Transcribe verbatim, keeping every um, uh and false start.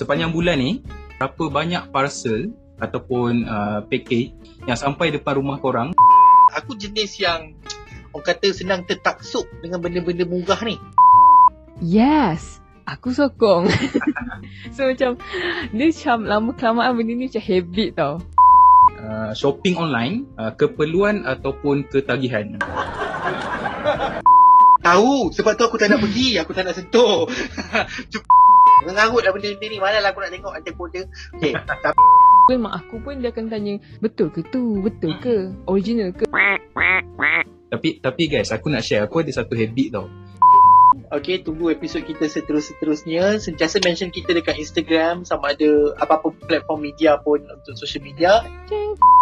sepanjang bulan ni berapa banyak parcel ataupun uh, package yang sampai depan rumah korang. Aku jenis yang orang kata senang tertaksub dengan benda-benda murah ni. Yes, aku sokong. So macam dia macam lama-kelamaan benda ni macam habit tau. Uh, shopping online, uh, keperluan ataupun ketagihan. Tahu, sebab tu aku tak nak pergi, aku tak nak sentuh. Mengarut dah benda-benda ni, mana lah aku nak tengok antar kode. Okay, tapi mak aku pun dia akan tanya, betul ke tu? Betul ke? Original ke? Tapi tapi guys, aku nak share, aku ada satu habit tau. Okay, tunggu episod kita seterus-seterusnya. Sentiasa mention kita dekat Instagram, sama ada apa-apa platform media pun untuk social media. Ceng.